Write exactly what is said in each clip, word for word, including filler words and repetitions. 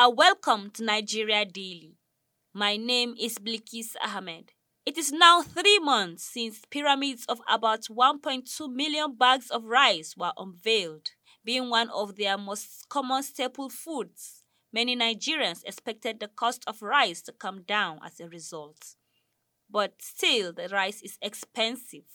are welcome to Nigeria Daily. My name is Blikis Ahmed. It is now three months since pyramids of about one point two million bags of rice were unveiled. Being one of their most common staple foods, many Nigerians expected the cost of rice to come down as a result. But still, the rice is expensive.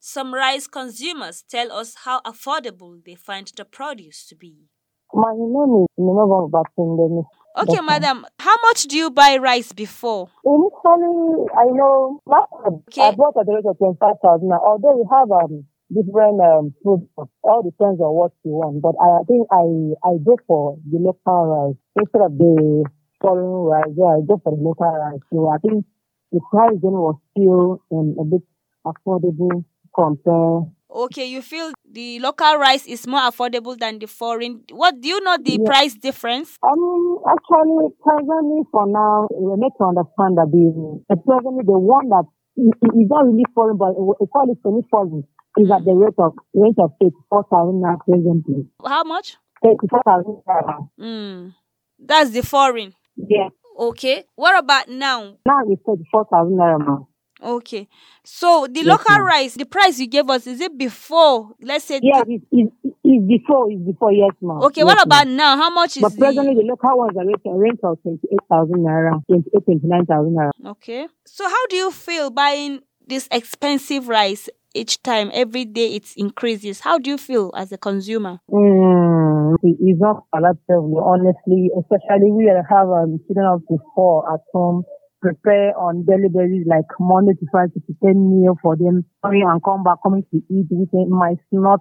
Some rice consumers tell us how affordable they find the produce to be. My name is Minerva Batindemi. Okay, madam, how much do you buy rice before? Initially, I know last time okay. I bought at the rate of twenty-five thousand. Although we have um, different um, food, all depends on what you want. But I think I, I go for the local rice instead of the foreign rice. Yeah, I go for the local rice. So I think the price then was still um, a bit affordable compared. Okay, you feel the local rice is more affordable than the foreign. What do you know the yeah. price difference? Um, actually, presently for now, we need to understand that the uh, presently the one that is not really foreign, but it's only semi-foreign is at the rate of rate of thirty-four thousand naira presently. How much? Thirty-four thousand naira. Mm, that's the foreign. Yeah. Okay. What about now? Now it's thirty-four thousand naira. Okay, so the yes, local ma'am. rice, the price you gave us, is it before? Let's say, yeah, the... it's, it's, it's before, it's before, yes, ma'am. Okay, yes, what about ma'am. now? How much is but presently the... the local ones are renting rent of twenty-eight thousand naira, twenty-eight, twenty-nine thousand naira. Okay, so how do you feel buying this expensive rice each time? Every day it increases. How do you feel as a consumer? Mm, it's not palatable, honestly. Especially we have um, children of the four at home. Prepare on daily basis like Monday to Friday to prepare meal for them and come back coming to eat with them. It's not,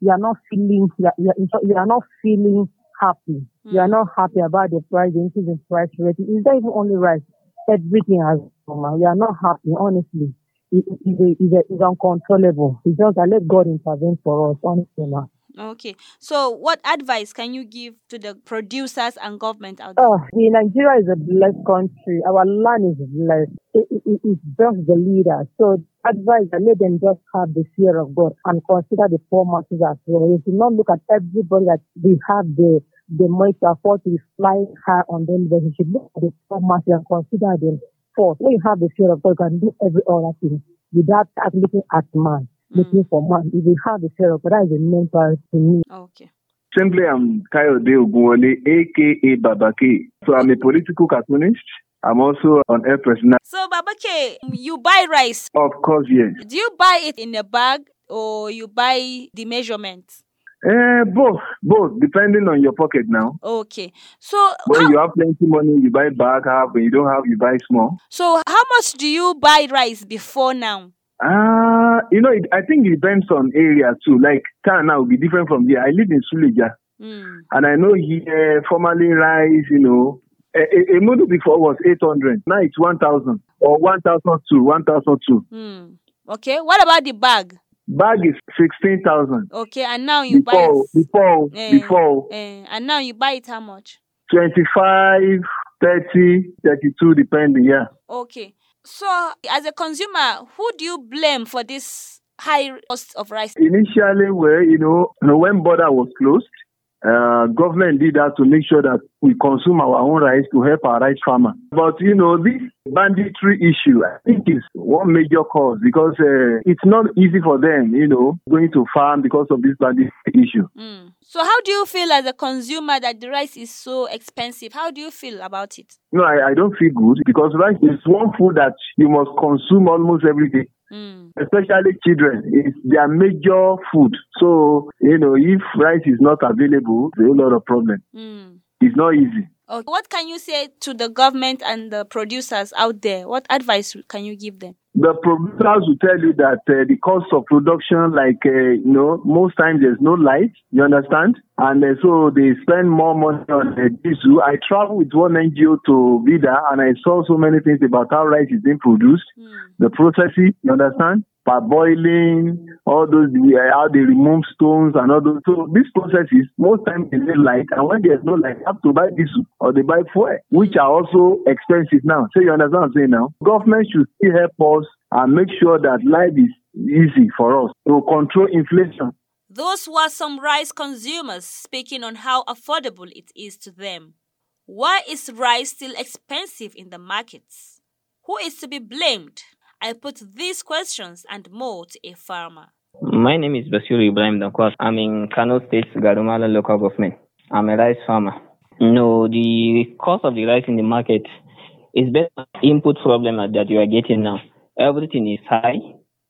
you are not feeling, you are, you are not feeling happy. Mm. You are not happy about the price, the increase in price rate. It's not even only rice. Everything has come out. You are not happy, honestly. It, it, it, it, it's uncontrollable. It's just that let God intervene for us, honestly, now. Okay. So what advice can you give to the producers and government out there? Oh, Nigeria is a blessed country. Our land is blessed. It, it, it's just the leader. So advice, let them just have the fear of God and consider the poor masses as well. If you not look at everybody that they have the, the money to afford to be flying high on them, but you should look at the poor masses and consider them first. When you have the fear of God, you can do every other thing without looking at man. Looking for money. If you have the fear of God, that is the main part to me. Okay. Simply, I'm Kayode Ogunwole, a k a. Babake. So I'm a political cartoonist. I'm also an air personnel. So, Babake, you buy rice? Of course, yes. Do you buy it in a bag or you buy the measurements? Uh, both, both, depending on your pocket now. Okay. So when how... you have plenty money, you buy bag, half, when you don't have, you buy small. So how much do you buy rice before now? Ah, uh, you know, it, I think it depends on area too. Like, town now will be different from here. I live in Suleja. Mm. And I know here, formerly rice, you know, a, a model before was eight hundred. Now it's one thousand or one thousand two, one thousand two. Mm. Okay, what about the bag? Bag is sixteen thousand. Okay, and now you before, buy it? Before, eh, before. Eh, and now you buy it how much? twenty-five, thirty, thirty-two, depending, yeah. Okay. So, as a consumer, who do you blame for this high cost of rice? Initially, where you know, when border was closed, uh, government did that to make sure that we consume our own rice to help our rice farmer. But, you know, this banditry issue, I think is one major cause because uh, it's not easy for them, you know, going to farm because of this banditry issue. Mm. So how do you feel as a consumer that the rice is so expensive? How do you feel about it? No, I, I don't feel good because rice is one food that you must consume almost every day. Mm. Especially children. It's their major food. So, you know, if rice is not available, there's a lot of problem. Mm. It's not easy. Okay. What can you say to the government and the producers out there? What advice can you give them? The producers will tell you that uh, the cost of production, like, uh, you know, most times there's no light, you understand? And uh, so they spend more money on uh, diesel. I traveled with one N G O to Vida, and I saw so many things about how rice is being produced, mm. the processing, you understand? Parboiling, all those, uh, how they remove stones and all those. So these processes, most times they say light, and when there's no light, they have to buy diesel or they buy fuel, which are also expensive now. So you understand what I'm saying now? Government should still help us and make sure that life is easy for us to control inflation. Those were some rice consumers speaking on how affordable it is to them. Why is rice still expensive in the markets? Who is to be blamed? I put these questions and more to a farmer. My name is Bashiru Ibrahim Dankwa. I'm in Kano State, Garun Mallam local government. I'm a rice farmer. No, the cost of the rice in the market is based on input problem that you are getting now. Everything is high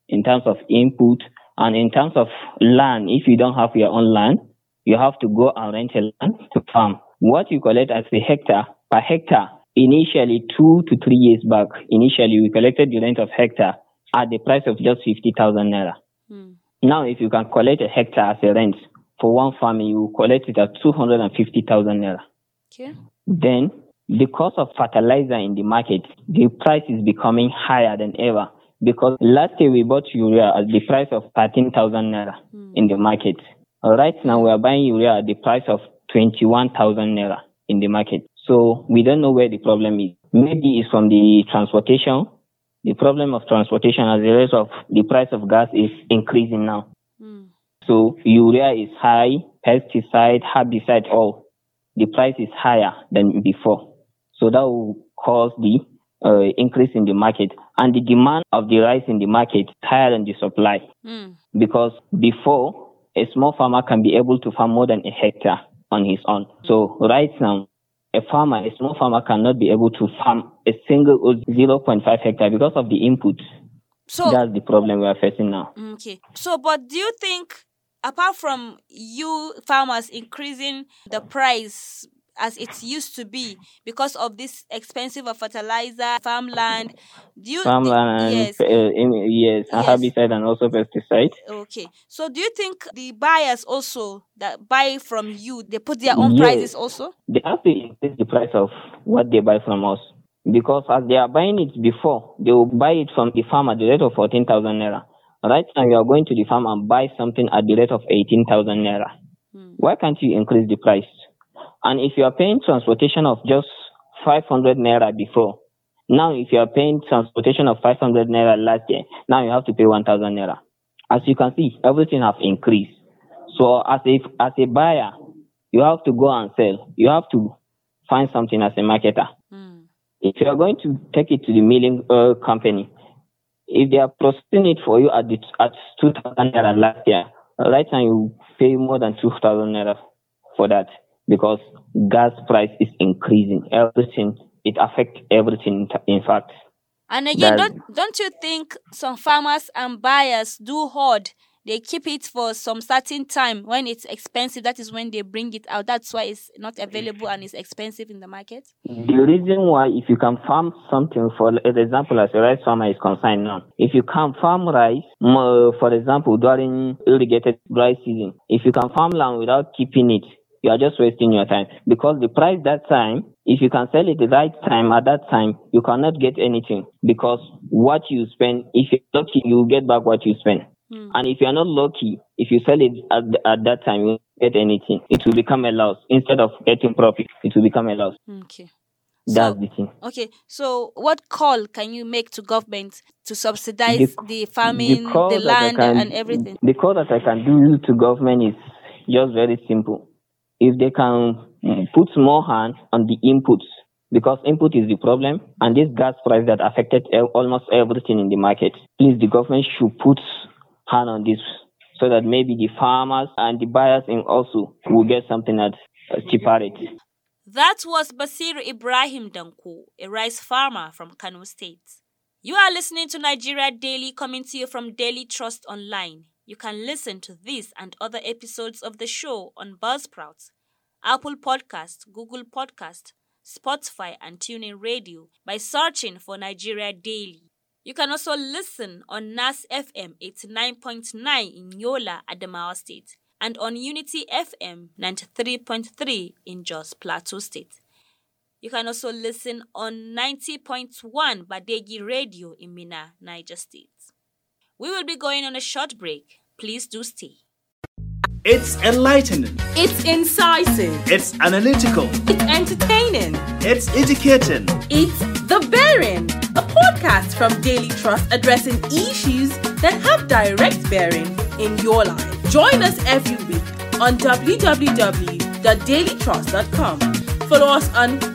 in terms of input and in terms of land. If you don't have your own land, you have to go and rent a land to farm. What you collect as a hectare per hectare, initially two to three years back, initially we collected the rent of hectare at the price of just fifty thousand naira. Mm. Now, if you can collect a hectare as a rent for one family, you collect it at two hundred fifty thousand naira. Okay. Then, the cost of fertilizer in the market, the price is becoming higher than ever. Because last year we bought urea at the price of thirteen thousand naira mm. in the market. Right now, we are buying urea at the price of twenty-one thousand naira in the market. So we don't know where the problem is. Maybe it's from the transportation. The problem of transportation as a result of the price of gas is increasing now. Mm. So urea is high, pesticide, herbicide, all. The price is higher than before. So that will cause the uh, increase in the market. And the demand of the rice in the market is higher than the supply. Mm. Because before, a small farmer can be able to farm more than a hectare on his own. So right now, a farmer, a small farmer cannot be able to farm a single zero point five hectare because of the input. So that's the problem we are facing now. Okay. So, but do you think, apart from you farmers increasing the price as it used to be because of this expensive of fertilizer, farmland, do you farmland th- yes, uh, in, yes, yes. herbicide and also pesticide. Okay, so do you think the buyers also that buy from you, they put their own yes. prices also? They have to increase the price of what they buy from us, because as they are buying it before, they will buy it from the farm at the rate of fourteen thousand naira. Right now, you are going to the farm and buy something at the rate of eighteen thousand naira. Hmm. Why can't you increase the price? And if you are paying transportation of just five hundred naira before, now if you are paying transportation of five hundred naira last year, now you have to pay one thousand naira. As you can see, everything has increased. So as a, as a buyer, you have to go and sell. You have to find something as a marketer. Mm. If you are going to take it to the milling uh, company, if they are processing it for you at, the, at two thousand naira last year, right now you pay more than two thousand naira for that. Because gas price is increasing, everything, it affects everything, in fact. And again, That's... don't don't you think some farmers and buyers do hoard? They keep it for some certain time. When it's expensive, that is when they bring it out. That's why it's not available and it's expensive in the market. The reason why, if you can farm something, for example, as a rice farmer is concerned now, if you can farm rice, for example, during irrigated dry season, if you can farm land without keeping it, you are just wasting your time, because the price that time, if you can sell it the right time at that time, you cannot get anything, because what you spend, if you're lucky, you will get back what you spend. Mm. And if you are not lucky, if you sell it at, at that time, you won't get anything. It will become a loss. Instead of getting profit, it will become a loss. Okay. That's so, the thing. Okay. So what call can you make to government to subsidize the, the farming, the, the land can, and everything? The call that I can do to government is just very simple. If they can put more hand on the inputs, because input is the problem, and this gas price that affected almost everything in the market. Please, the government should put hand on this so that maybe the farmers and the buyers in also will get something at a cheaper rate. That was Bashiru Ibrahim Dankwa, a rice farmer from Kano State. You are listening to Nigeria Daily, coming to you from Daily Trust Online. You can listen to this and other episodes of the show on Buzzsprout, Apple Podcast, Google Podcast, Spotify, and TuneIn Radio by searching for Nigeria Daily. You can also listen on Nas F M eighty-nine point nine in Yola, Adamawa State, and on Unity F M ninety-three point three in Jos Plateau State. You can also listen on ninety point one Badegi Radio in Minna, Niger State. We will be going on a short break. Please do stay. It's enlightening. It's incisive. It's analytical. It's entertaining. It's educating. It's The Bearing, a podcast from Daily Trust addressing issues that have direct bearing in your life. Join us every week on w w w dot daily trust dot com. Follow us on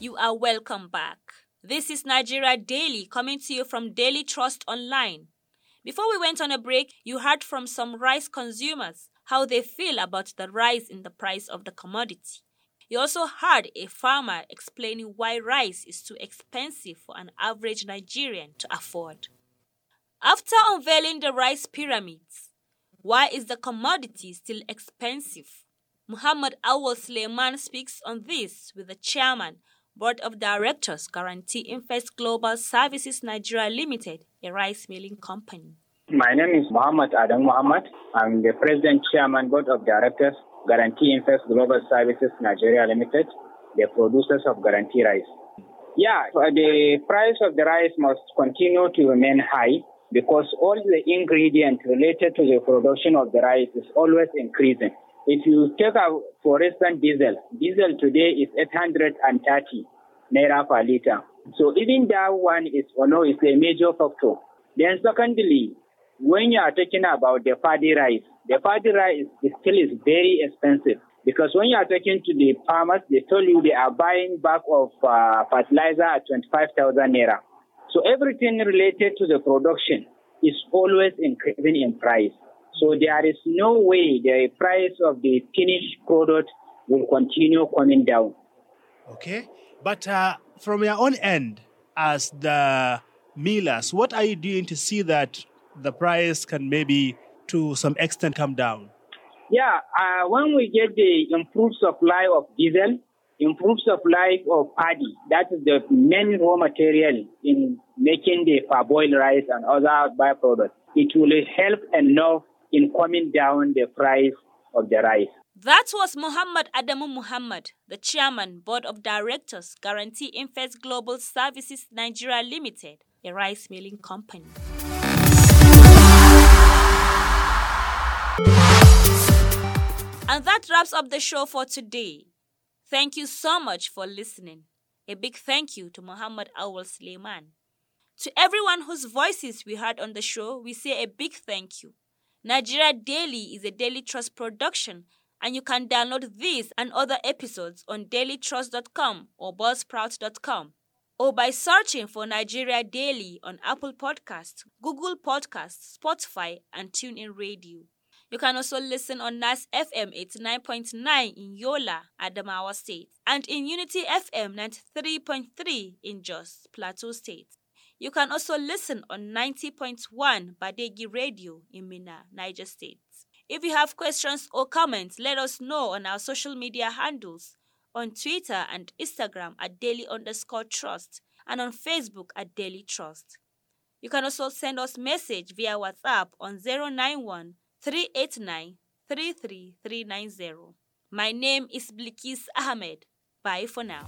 You are welcome back. This is Nigeria Daily coming to you from Daily Trust Online. Before we went on a break, you heard from some rice consumers how they feel about the rise in the price of the commodity. You also heard a farmer explaining why rice is too expensive for an average Nigerian to afford. After unveiling the rice pyramids, why is the commodity still expensive? Muhammad Awwal Sulaiman speaks on this with the chairman, Board of Directors, Guarantee Infest Global Services Nigeria Limited, a rice milling company. My name is Muhammad Adam Muhammad. I'm the President, Chairman, Board of Directors, Guarantee Infest Global Services Nigeria Limited, the producers of Guarantee Rice. Yeah, the price of the rice must continue to remain high because all the ingredients related to the production of the rice is always increasing. If you take out, for instance, diesel, diesel today is eight hundred thirty naira per liter. So even that one is, or no, is a major factor. Then secondly, when you are talking about the paddy rice, the paddy rice is, is still is very expensive because when you are talking to the farmers, they tell you they are buying back of uh, fertilizer at twenty-five thousand naira. So everything related to the production is always increasing in price. So there is no way the price of the finished product will continue coming down. Okay, but uh, from your own end, as the millers, what are you doing to see that the price can maybe, to some extent, come down? Yeah, uh, when we get the improved supply of diesel, improved supply of paddy, that is the main raw material in making the parboiled rice and other byproducts, it will help enough in coming down the price of the rice. That was Muhammad Adam Muhammad, the Chairman, Board of Directors, Guarantee Infest Global Services Nigeria Limited, a rice milling company. And that wraps up the show for today. Thank you so much for listening. A big thank you to Muhammad Awwal Sulaiman. To everyone whose voices we heard on the show, we say a big thank you. Nigeria Daily is a Daily Trust production, and you can download this and other episodes on daily trust dot com or buzzsprout dot com, or by searching for Nigeria Daily on Apple Podcasts, Google Podcasts, Spotify, and TuneIn Radio. You can also listen on Nas F M eighty-nine point nine in Yola, Adamawa State, and in Unity F M ninety-three point three in Jos, Plateau State. You can also listen on ninety point one Badegi Radio in Minna, Niger State. If you have questions or comments, let us know on our social media handles, on Twitter and Instagram at daily underscore trust, and on Facebook at Daily Trust. You can also send us message via WhatsApp on zero nine one three eight nine three three three nine zero. My name is Blikis Ahmed. Bye for now.